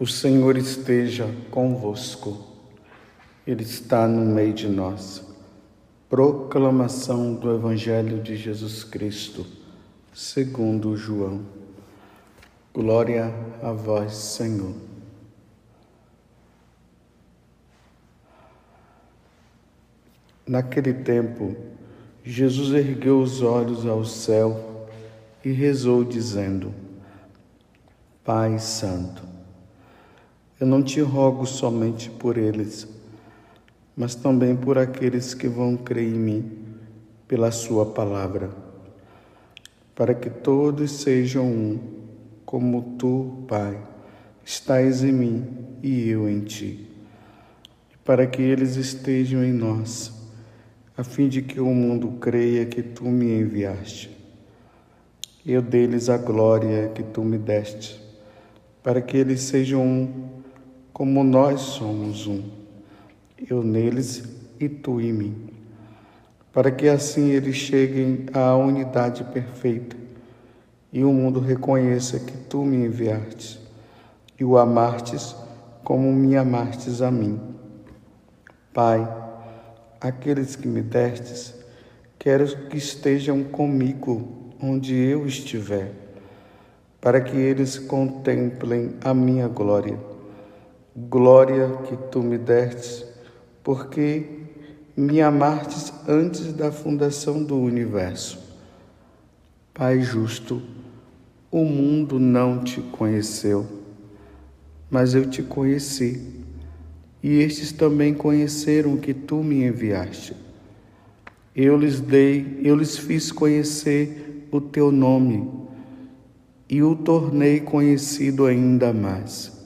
O Senhor esteja convosco. Ele está no meio de nós. Proclamação do Evangelho de Jesus Cristo, segundo João. Glória a vós, Senhor. Naquele tempo, Jesus ergueu os olhos ao céu e rezou dizendo: Pai Santo, eu não te rogo somente por eles, mas também por aqueles que vão crer em mim pela sua palavra, para que todos sejam um, como tu, Pai, estás em mim e eu em ti, e para que eles estejam em nós, a fim de que o mundo creia que tu me enviaste. Eu dei-lhes a glória que tu me deste, para que eles sejam um, como nós somos um, eu neles e tu em mim, para que assim eles cheguem à unidade perfeita e o mundo reconheça que tu me enviaste e o amastes como me amastes a mim. Pai, aqueles que me destes, quero que estejam comigo onde eu estiver, para que eles contemplem a minha glória, glória que tu me destes, porque me amastes antes da fundação do universo. Pai justo, o mundo não te conheceu, mas eu te conheci, e estes também conheceram que tu me enviaste. Eu lhes fiz conhecer o teu nome, e o tornei conhecido ainda mais,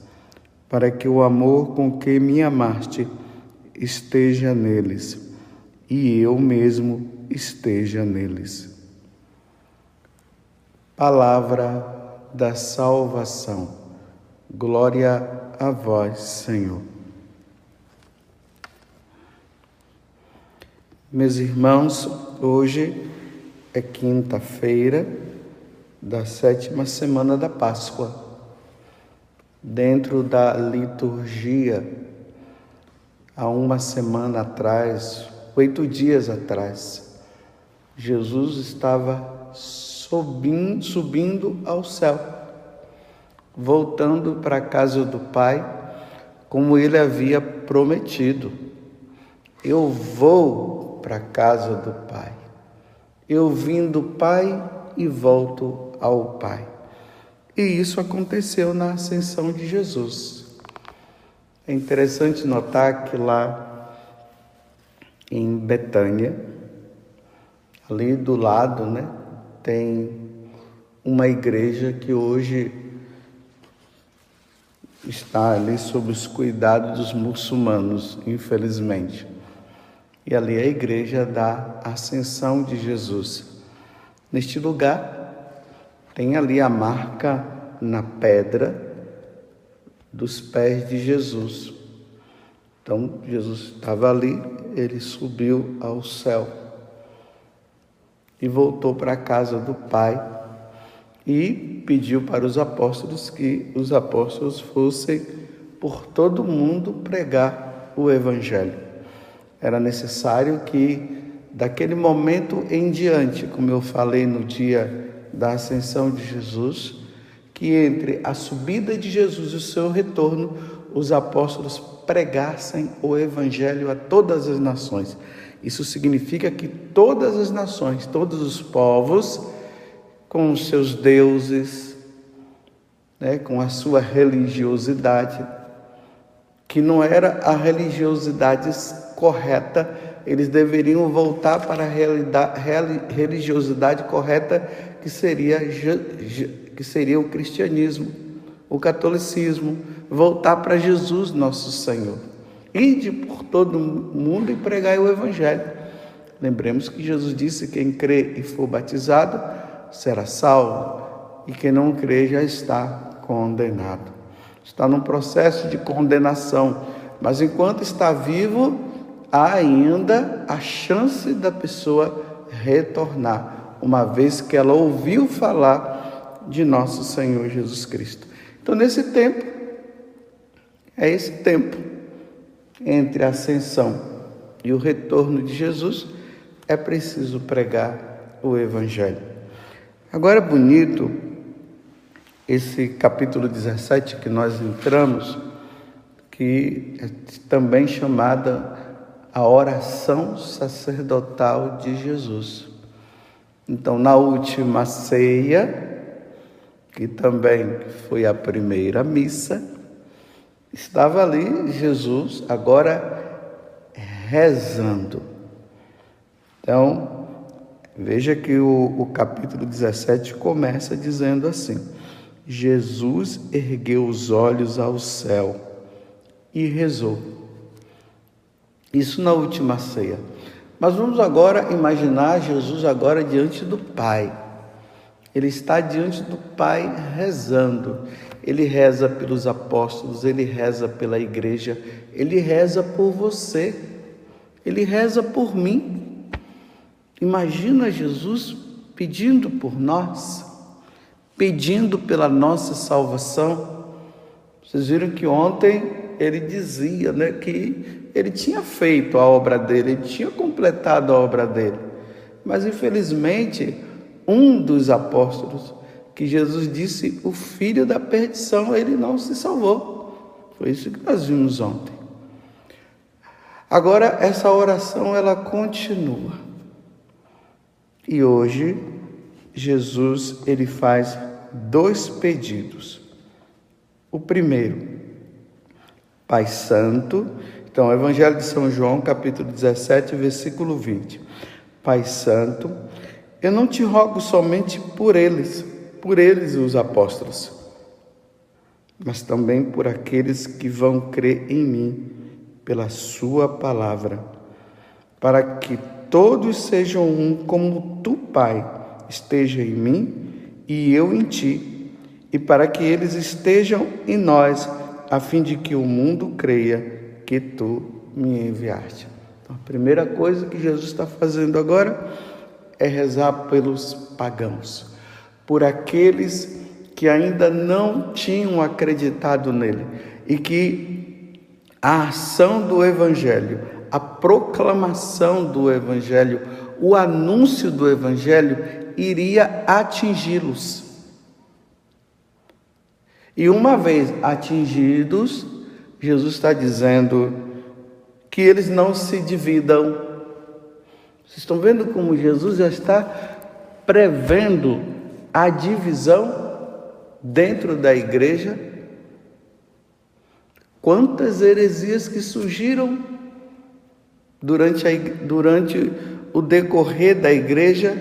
para que o amor com que me amaste esteja neles, e eu mesmo esteja neles. Palavra da salvação. Glória a vós, Senhor. Meus irmãos, hoje é quinta-feira da 7ª semana da Páscoa. Dentro da liturgia, há uma semana atrás, 8 dias atrás, Jesus estava subindo ao céu, voltando para a casa do Pai, como ele havia prometido. Eu vou para a casa do Pai. Eu vim do Pai e volto ao Pai. E isso aconteceu na ascensão de Jesus. É interessante notar que lá em Betânia, ali do lado, tem uma igreja que hoje está ali sob os cuidados dos muçulmanos, infelizmente. E ali é a igreja da ascensão de Jesus. Neste lugar, tem ali a marca na pedra dos pés de Jesus. Então, Jesus estava ali, ele subiu ao céu e voltou para a casa do Pai e pediu para os apóstolos que os apóstolos fossem por todo mundo pregar o Evangelho. Era necessário que, daquele momento em diante, como eu falei no dia da ascensão de Jesus, que entre a subida de Jesus e o seu retorno, os apóstolos pregassem o Evangelho a todas as nações. Isso significa que todas as nações, todos os povos, com os seus deuses, com a sua religiosidade, que não era a religiosidade correta, eles deveriam voltar para a religiosidade correta, que seria o cristianismo, o catolicismo, voltar para Jesus nosso Senhor. Ide por todo mundo e pregai o Evangelho. Lembremos que Jesus disse: quem crê e for batizado será salvo, e quem não crê já está condenado. Está num processo de condenação, mas enquanto está vivo, há ainda a chance da pessoa retornar, uma vez que ela ouviu falar de nosso Senhor Jesus Cristo. Então, nesse tempo, é esse tempo entre a ascensão e o retorno de Jesus, é preciso pregar o Evangelho. Agora é bonito esse capítulo 17 que nós entramos, que é também chamada a oração sacerdotal de Jesus. Então, na última ceia, que também foi a primeira missa, estava ali Jesus agora rezando. Então, veja que o capítulo 17 começa dizendo assim: Jesus ergueu os olhos ao céu e rezou. Isso na última ceia. Mas vamos agora imaginar Jesus agora diante do Pai. Ele está diante do Pai rezando. Ele reza pelos apóstolos, ele reza pela igreja, ele reza por você, ele reza por mim. Imagina Jesus pedindo por nós, pedindo pela nossa salvação. Vocês viram que ontem ele dizia, né, que ele tinha feito a obra dele, ele tinha completado a obra dele. Mas, infelizmente, um dos apóstolos, que Jesus disse, o filho da perdição, ele não se salvou. Foi isso que nós vimos ontem. Agora, essa oração, ela continua. E hoje, Jesus, ele faz dois pedidos. O primeiro, Pai Santo. Então, Evangelho de São João, capítulo 17, versículo 20. Pai Santo, eu não te rogo somente por eles os apóstolos, mas também por aqueles que vão crer em mim, pela sua palavra, para que todos sejam um, como tu, Pai, esteja em mim e eu em ti, e para que eles estejam em nós, a fim de que o mundo creia que tu me enviaste. Então, a primeira coisa que Jesus está fazendo agora é rezar pelos pagãos, por aqueles que ainda não tinham acreditado nele, e que a ação do Evangelho, a proclamação do Evangelho, o anúncio do Evangelho iria atingi-los. E uma vez atingidos, Jesus está dizendo que eles não se dividam. Vocês estão vendo como Jesus já está prevendo a divisão dentro da igreja? Quantas heresias que surgiram durante o decorrer da igreja?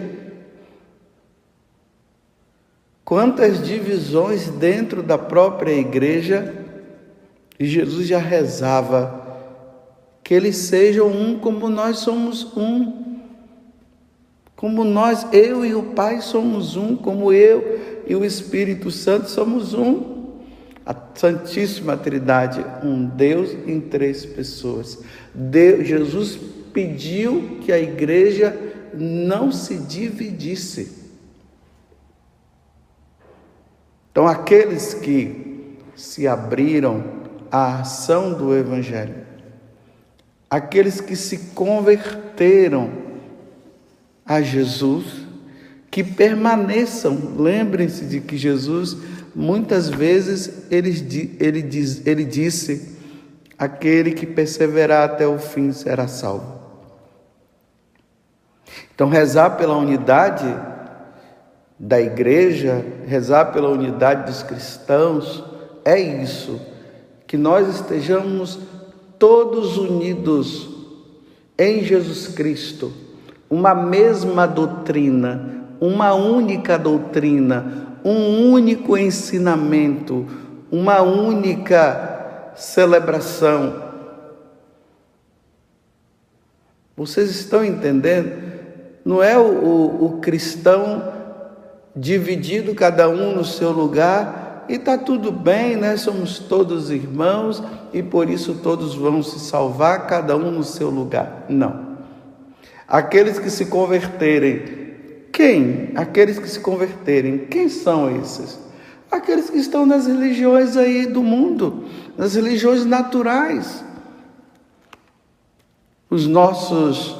Quantas divisões dentro da própria igreja? E Jesus já rezava que eles sejam um como nós somos um. Como nós, eu e o Pai somos um, como eu e o Espírito Santo somos um. A Santíssima Trindade, um Deus em três pessoas. Jesus pediu que a igreja não se dividisse. Então, aqueles que se abriram a ação do Evangelho, aqueles que se converteram a Jesus, que permaneçam. Lembrem-se de que Jesus, muitas vezes, ele disse, aquele que perseverar até o fim será salvo. Então, rezar pela unidade da igreja, rezar pela unidade dos cristãos, é isso. Que nós estejamos todos unidos em Jesus Cristo, uma mesma doutrina, uma única doutrina, um único ensinamento, uma única celebração. Vocês estão entendendo? Não é o cristão dividido, cada um no seu lugar, e está tudo bem, né? Somos todos irmãos e por isso todos vão se salvar, cada um no seu lugar. Não. Aqueles que se converterem, quem? Aqueles que se converterem, quem são esses? aqueles que estão nas religiões aí do mundo, nas religiões naturais. Os nossos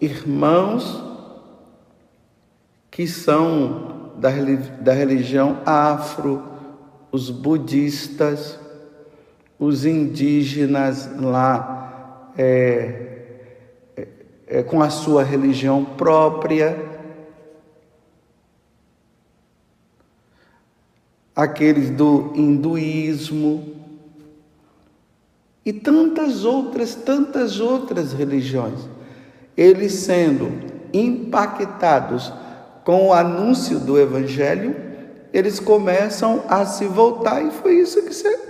irmãos que são da religião afro, os budistas, os indígenas lá com a sua religião própria, aqueles do hinduísmo e tantas outras religiões, eles sendo impactados com o anúncio do Evangelho, eles começam a se voltar, e foi isso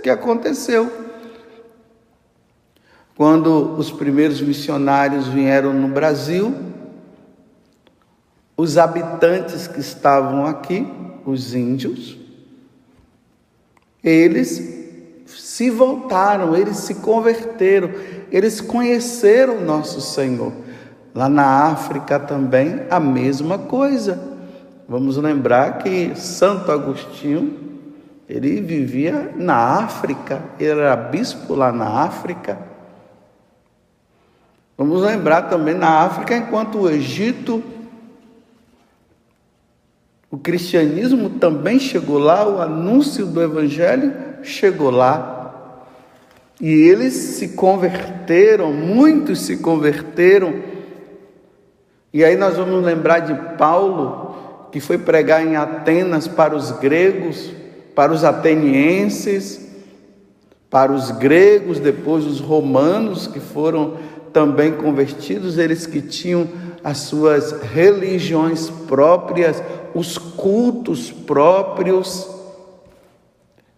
que aconteceu. Quando os primeiros missionários vieram no Brasil, os habitantes que estavam aqui, os índios, eles se voltaram, eles se converteram, eles conheceram nosso Senhor. Lá na África também a mesma coisa. Vamos lembrar que Santo Agostinho, ele vivia na África, ele era bispo lá na África. Vamos lembrar também na África, enquanto o Egito, o cristianismo também chegou lá, o anúncio do Evangelho chegou lá. E eles se converteram, muitos se converteram. E aí nós vamos lembrar de Paulo, que foi pregar em Atenas para os gregos, para os atenienses, para os gregos, depois os romanos que foram também convertidos, eles que tinham as suas religiões próprias, os cultos próprios.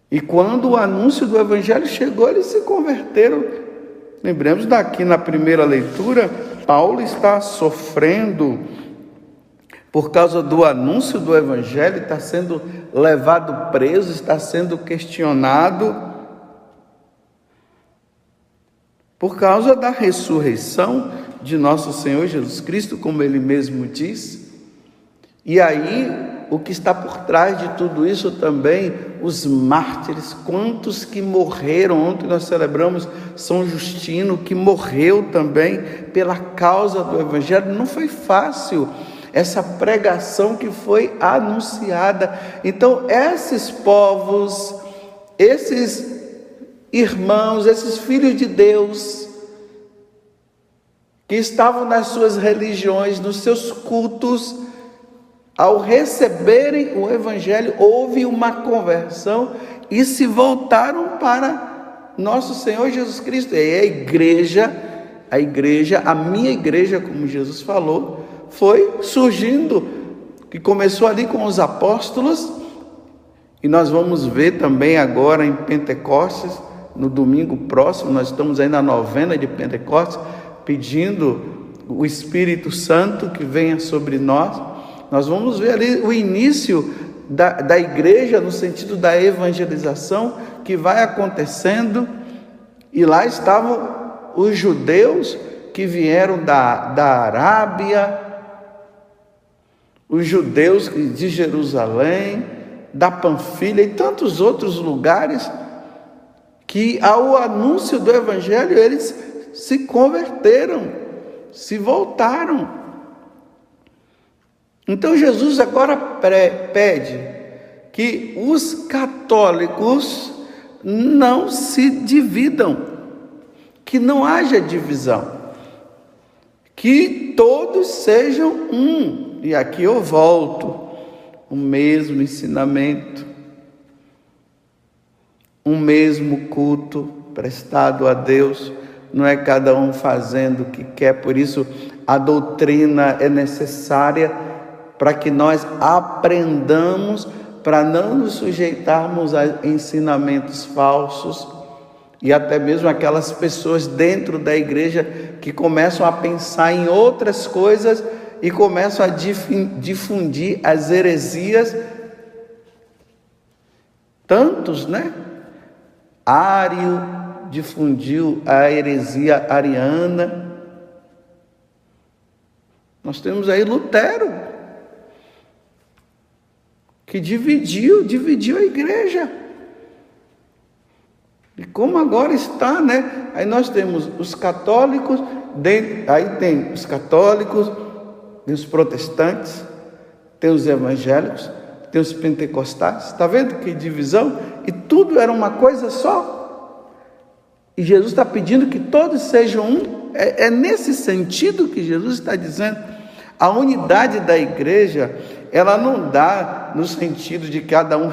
E quando o anúncio do Evangelho chegou, eles se converteram. Lembremos daqui na primeira leitura, Paulo está sofrendo por causa do anúncio do Evangelho, está sendo levado preso, está sendo questionado. Por causa da ressurreição de nosso Senhor Jesus Cristo, como ele mesmo diz. E aí, o que está por trás de tudo isso também, os mártires, quantos que morreram. Ontem nós celebramos São Justino, que morreu também pela causa do Evangelho. Não foi fácil essa pregação que foi anunciada. Então, esses povos, esses irmãos, esses filhos de Deus, que estavam nas suas religiões, nos seus cultos, ao receberem o Evangelho, houve uma conversão e se voltaram para nosso Senhor Jesus Cristo. E a igreja, a minha igreja, como Jesus falou, foi surgindo, que começou ali com os apóstolos, e nós vamos ver também agora em Pentecostes, no domingo próximo, nós estamos aí na novena de Pentecostes, pedindo o Espírito Santo que venha sobre nós. Nós vamos ver ali o início da igreja, no sentido da evangelização, que vai acontecendo, e lá estavam os judeus que vieram da Arábia, os judeus de Jerusalém, da Panfilha e tantos outros lugares, que ao anúncio do Evangelho eles se converteram, se voltaram. Então Jesus agora pede que os católicos não se dividam, que não haja divisão, que todos sejam um. E aqui eu volto, o mesmo ensinamento, um mesmo culto prestado a Deus, não é cada um fazendo o que quer. Por isso a doutrina é necessária para que nós aprendamos, para não nos sujeitarmos a ensinamentos falsos, e até mesmo aquelas pessoas dentro da igreja que começam a pensar em outras coisas e começam a difundir as heresias. Tantos, né? Ário difundiu a heresia ariana. Nós temos aí Lutero, que dividiu a igreja. E como agora está, né? Aí nós temos os católicos, aí tem os católicos, tem os protestantes, tem os evangélicos, tem os pentecostais. Está vendo que divisão? E tudo era uma coisa só. E Jesus está pedindo que todos sejam um. É nesse sentido que Jesus está dizendo. A unidade da igreja, ela não dá no sentido de cada um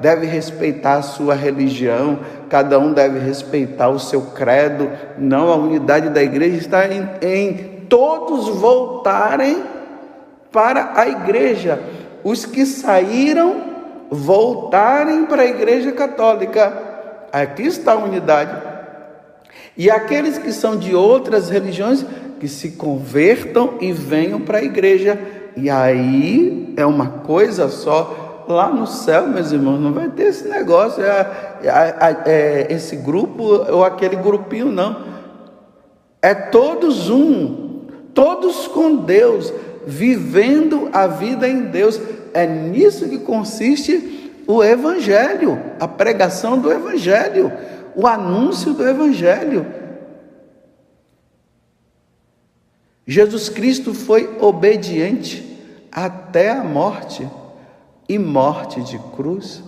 deve respeitar a sua religião, cada um deve respeitar o seu credo. Não, a unidade da igreja está em todos voltarem para a igreja. Os que saíram, voltarem para a igreja católica. Aqui está a unidade. E aqueles que são de outras religiões, que se convertam e venham para a igreja. E aí é uma coisa só. Lá no céu, meus irmãos, não vai ter esse negócio, esse grupo ou aquele grupinho, não. É todos um, todos com Deus, vivendo a vida em Deus. É nisso que consiste o evangelho, a pregação do evangelho, o anúncio do evangelho. Jesus Cristo foi obediente até a morte, e morte de cruz.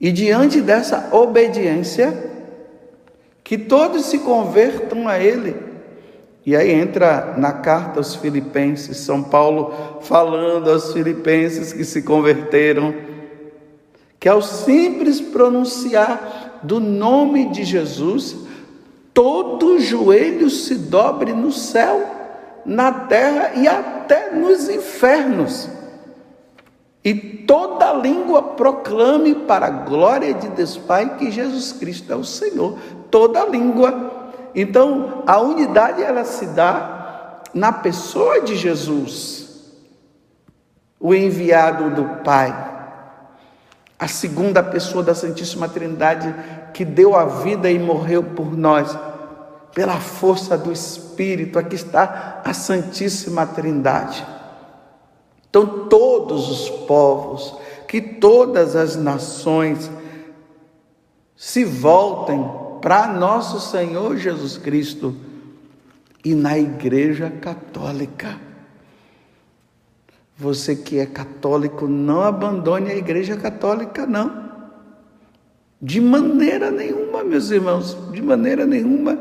E diante dessa obediência, que todos se convertam a Ele. E aí entra na carta aos Filipenses, São Paulo falando aos Filipenses que se converteram, que ao simples pronunciar do nome de Jesus, todo joelho se dobre no céu, na terra e até nos infernos, e toda língua proclame para a glória de Deus Pai que Jesus Cristo é o Senhor, toda língua. Então, a unidade, ela se dá na pessoa de Jesus, o enviado do Pai, a segunda pessoa da Santíssima Trindade, que deu a vida e morreu por nós, pela força do Espírito. Aqui está a Santíssima Trindade. Então, todos os povos, que todas as nações se voltem para nosso Senhor Jesus Cristo e na Igreja Católica. Você que é católico, não abandone a Igreja Católica, não. De maneira nenhuma, meus irmãos, de maneira nenhuma.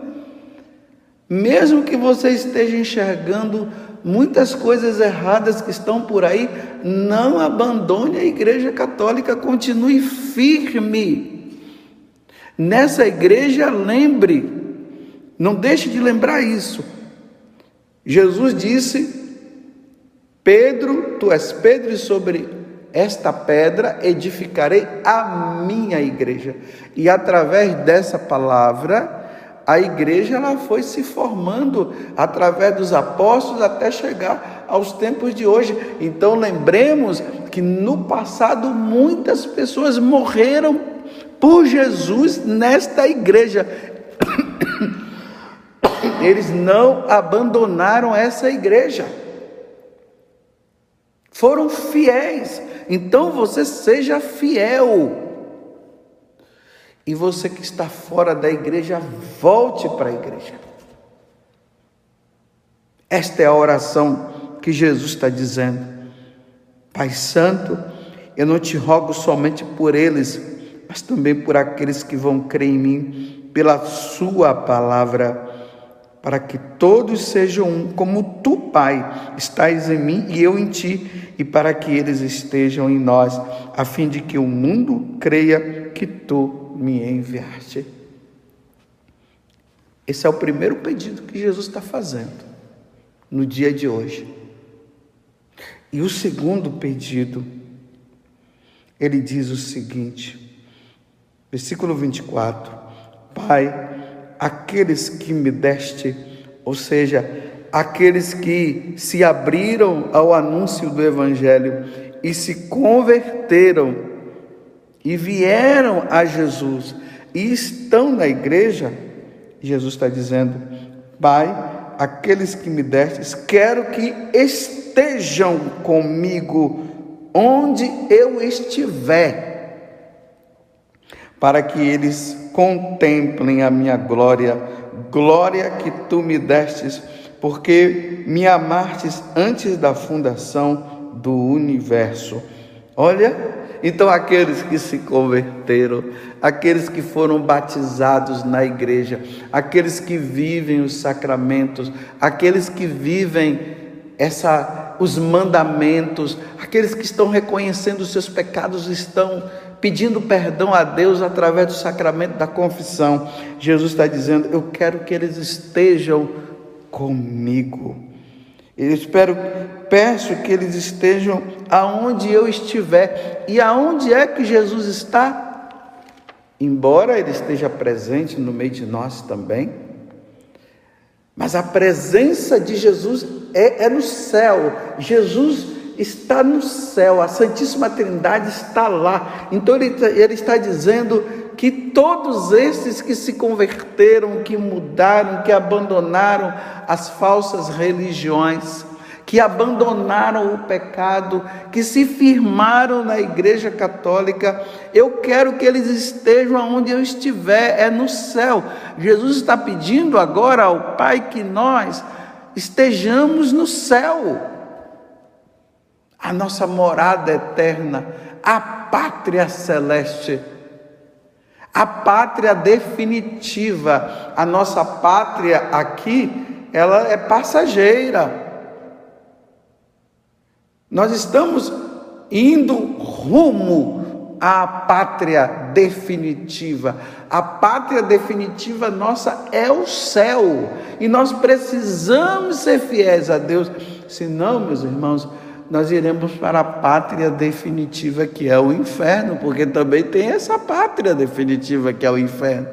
Mesmo que você esteja enxergando muitas coisas erradas que estão por aí, não abandone a Igreja Católica, continue firme. Nessa igreja, lembre, não deixe de lembrar isso. Jesus disse: Pedro, tu és Pedro, e sobre esta pedra edificarei a minha igreja. E através dessa palavra, a igreja ela foi se formando através dos apóstolos até chegar aos tempos de hoje. Então lembremos que no passado muitas pessoas morreram por Jesus nesta igreja. Eles não abandonaram essa igreja, foram fiéis. Então você seja fiel. E você que está fora da igreja, volte para a igreja. Esta é a oração que Jesus está dizendo: Pai Santo, eu não te rogo somente por eles, mas também por aqueles que vão crer em mim, pela sua palavra, para que todos sejam um, como tu, Pai, estás em mim e eu em ti, e para que eles estejam em nós, a fim de que o mundo creia que tu me enviaste. Esse é o primeiro pedido que Jesus está fazendo no dia de hoje. E o segundo pedido, ele diz o seguinte, versículo 24, Pai, aqueles que me deste, ou seja, aqueles que se abriram ao anúncio do Evangelho e se converteram e vieram a Jesus e estão na igreja, Jesus está dizendo, Pai, aqueles que me destes, quero que estejam comigo onde eu estiver, para que eles contemplem a minha glória, glória que tu me destes, porque me amastes antes da fundação do universo. Olha, então aqueles que se converteram, aqueles que foram batizados na igreja, aqueles que vivem os sacramentos, aqueles que vivem os mandamentos, aqueles que estão reconhecendo os seus pecados, estão pedindo perdão a Deus através do sacramento da confissão. Jesus está dizendo, eu quero que eles estejam comigo. Eu peço que eles estejam aonde eu estiver. E aonde é que Jesus está? Embora ele esteja presente no meio de nós também, mas a presença de Jesus é no céu. Jesus está no céu, a Santíssima Trindade está lá. Então ele está dizendo que todos esses que se converteram, que mudaram, que abandonaram as falsas religiões, que abandonaram o pecado, que se firmaram na Igreja Católica, eu quero que eles estejam onde eu estiver, é no céu. Jesus está pedindo agora ao Pai que nós estejamos no céu, a nossa morada eterna, a pátria celeste, a pátria definitiva. A nossa pátria aqui, ela é passageira. Nós estamos indo rumo à pátria definitiva. A pátria definitiva nossa é o céu, e nós precisamos ser fiéis a Deus, senão, meus irmãos, nós iremos para a pátria definitiva, que é o inferno, porque também tem essa pátria definitiva que é o inferno.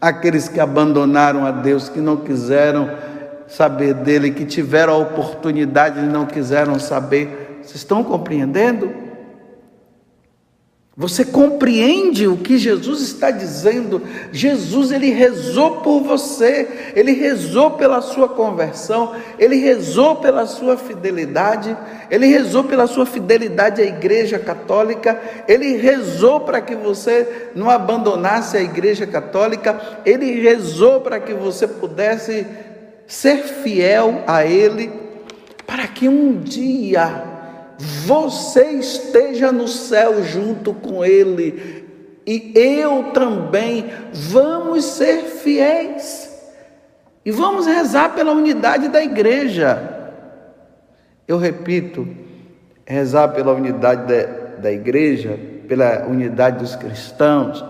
Aqueles que abandonaram a Deus, que não quiseram saber dele, que tiveram a oportunidade e não quiseram saber. Vocês estão compreendendo? Você compreende o que Jesus está dizendo? Jesus, ele rezou por você, ele rezou pela sua conversão, ele rezou pela sua fidelidade, ele rezou pela sua fidelidade à Igreja Católica, ele rezou para que você não abandonasse a Igreja Católica, ele rezou para que você pudesse ser fiel a ele, para que um dia você esteja no céu junto com ele, e eu também. Vamos ser fiéis e vamos rezar pela unidade da igreja. Eu repito, rezar pela unidade da igreja, pela unidade dos cristãos,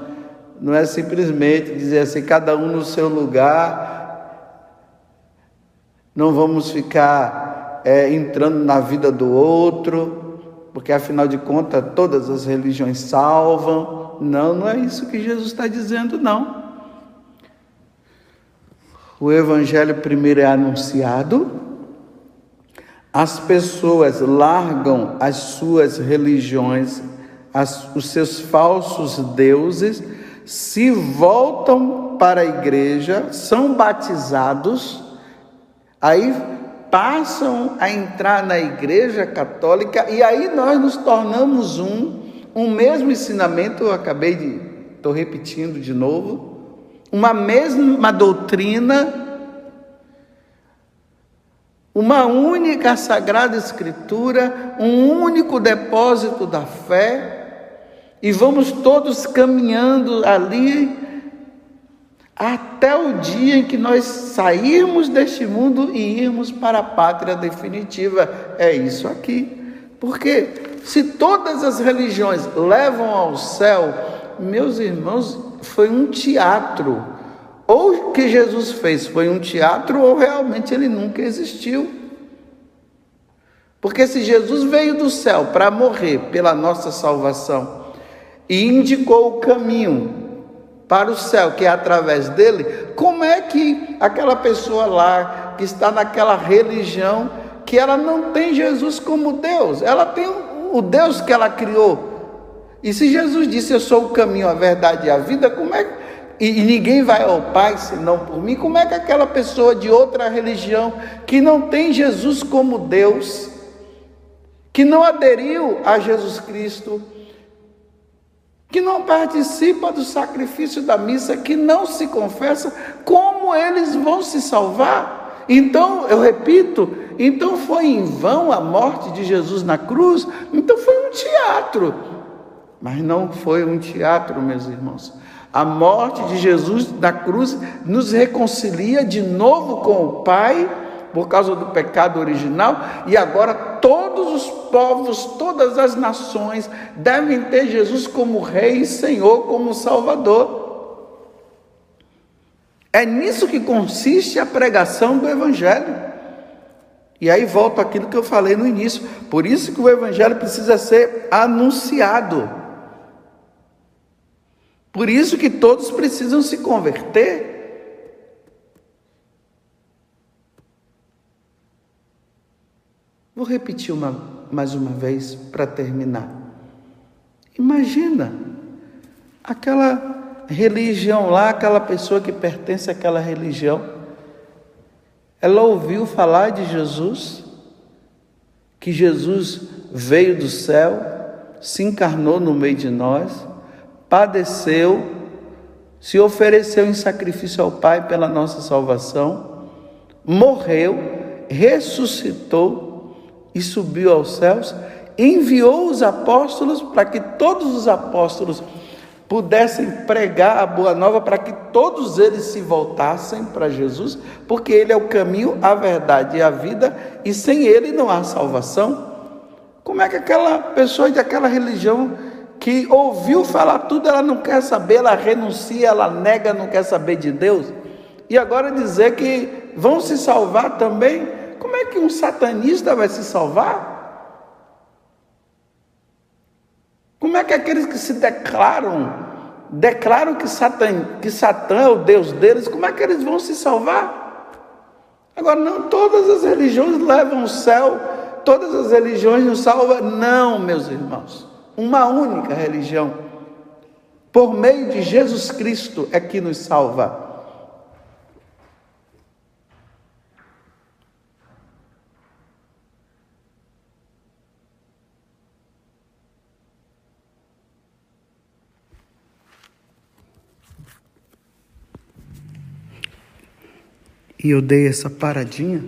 não é simplesmente dizer assim, cada um no seu lugar, não vamos ficar entrando na vida do outro, porque afinal de contas todas as religiões salvam. Não é isso que Jesus está dizendo, não. O evangelho primeiro é anunciado, as pessoas largam as suas religiões, os seus falsos deuses, se voltam para a igreja, são batizados, aí passam a entrar na Igreja Católica, e aí nós nos tornamos um mesmo ensinamento. Eu estou repetindo de novo, uma mesma doutrina, uma única Sagrada Escritura, um único depósito da fé, e vamos todos caminhando ali, até o dia em que nós sairmos deste mundo e irmos para a pátria definitiva. É isso aqui. Porque se todas as religiões levam ao céu, meus irmãos, foi um teatro. Ou o que Jesus fez foi um teatro, ou realmente ele nunca existiu. Porque se Jesus veio do céu para morrer pela nossa salvação e indicou o caminho para o céu, que é através dele, como é que aquela pessoa lá, que está naquela religião, que ela não tem Jesus como Deus, ela tem o Deus que ela criou, e se Jesus disse, eu sou o caminho, a verdade e a vida, como é que, e ninguém vai ao Pai senão por mim, como é que aquela pessoa de outra religião, que não tem Jesus como Deus, que não aderiu a Jesus Cristo, que não participa do sacrifício da missa, que não se confessa, como eles vão se salvar? Então, eu repito, então foi em vão a morte de Jesus na cruz? Então foi um teatro. Mas não foi um teatro, meus irmãos. A morte de Jesus na cruz nos reconcilia de novo com o Pai, por causa do pecado original, e agora todos os povos, todas as nações devem ter Jesus como Rei e Senhor, como Salvador. É nisso que consiste a pregação do Evangelho. E aí volto àquilo que eu falei no início, por isso que o Evangelho precisa ser anunciado, por isso que todos precisam se converter. Vou repetir mais uma vez para terminar. Imagina aquela religião lá, aquela pessoa que pertence àquela religião, ela ouviu falar de Jesus, que Jesus veio do céu, se encarnou no meio de nós, padeceu, se ofereceu em sacrifício ao Pai pela nossa salvação, morreu, ressuscitou e subiu aos céus, enviou os apóstolos para que todos os apóstolos pudessem pregar a boa nova, para que todos eles se voltassem para Jesus, porque ele é o caminho, a verdade e a vida, e sem ele não há salvação. Como é que aquela pessoa daquela religião que ouviu falar tudo, ela não quer saber, ela renuncia, ela nega, não quer saber de Deus, e agora dizer que vão se salvar também? Como é que um satanista vai se salvar? Como é que aqueles que se declaram que Satã é o Deus deles, como é que eles vão se salvar? Agora, não todas as religiões levam o céu, todas as religiões nos salvam. Não, meus irmãos, uma única religião, por meio de Jesus Cristo, é que nos salva. E eu dei essa paradinha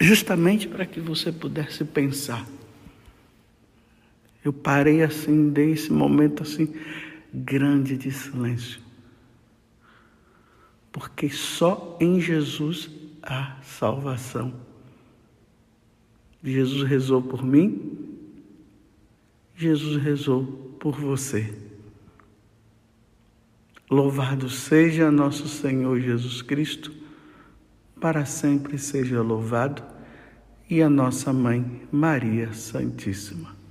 justamente para que você pudesse pensar. Eu parei assim, dei esse momento assim grande de silêncio. Porque só em Jesus há salvação. Jesus rezou por mim, Jesus rezou por você. Louvado seja nosso Senhor Jesus Cristo, para sempre seja louvado, e a nossa Mãe Maria Santíssima.